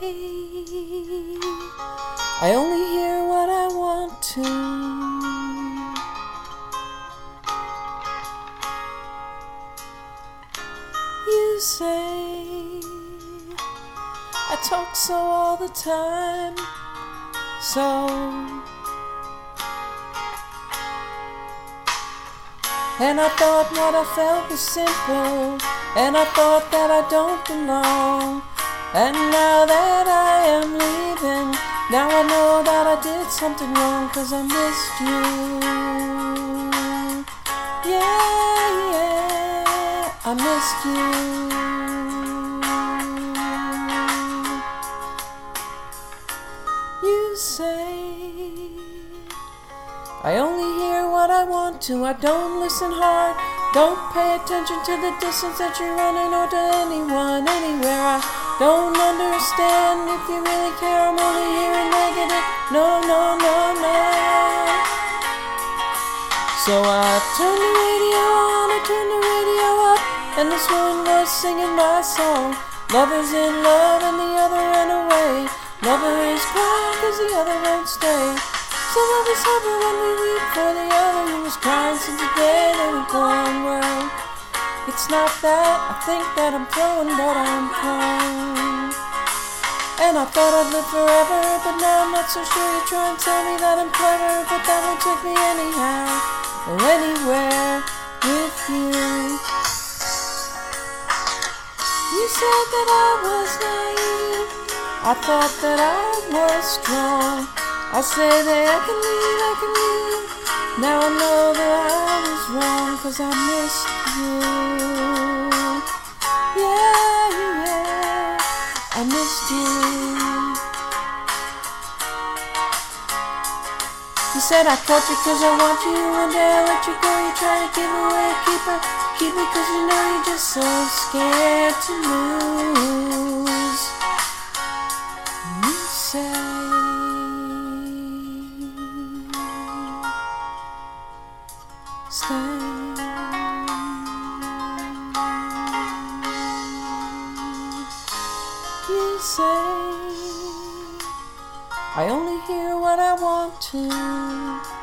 I only hear what I want to. You say I talk so all the time, so and I thought what I felt was simple, and I thought that I don't belong, and now that I am leaving, now I know that I did something wrong, 'cause I missed you. Yeah, yeah, I missed you. You say I only hear what I want to, I don't listen hard, don't pay attention to the distance that you're running or to anyone, anywhere. I don't understand if you really care. I'm only hearing negative. No, no, no, no. So I turned the radio on, I turned the radio up, and this one was singing my song. Lover's in love and the other ran away. Lover is crying 'cause the other won't stay. So love is happy when we weep for the other who was crying since the day that we've gone. Well, it's not that I think that I'm throwing, but I'm prone. And I thought I'd live forever, but now I'm not so sure. You try and tell me that I'm clever, but that won't take me anyhow or anywhere with you. You said that I was naive, I thought that I was strong. I say that I can leave. Now I know that I was wrong, 'cause I missed you. Yeah, yeah, I missed you. You said I caught you 'cause I want you, one day I let you go. You try to give away, keep her 'cause you know you're just so scared to lose. You said stay. You say I only hear what I want to.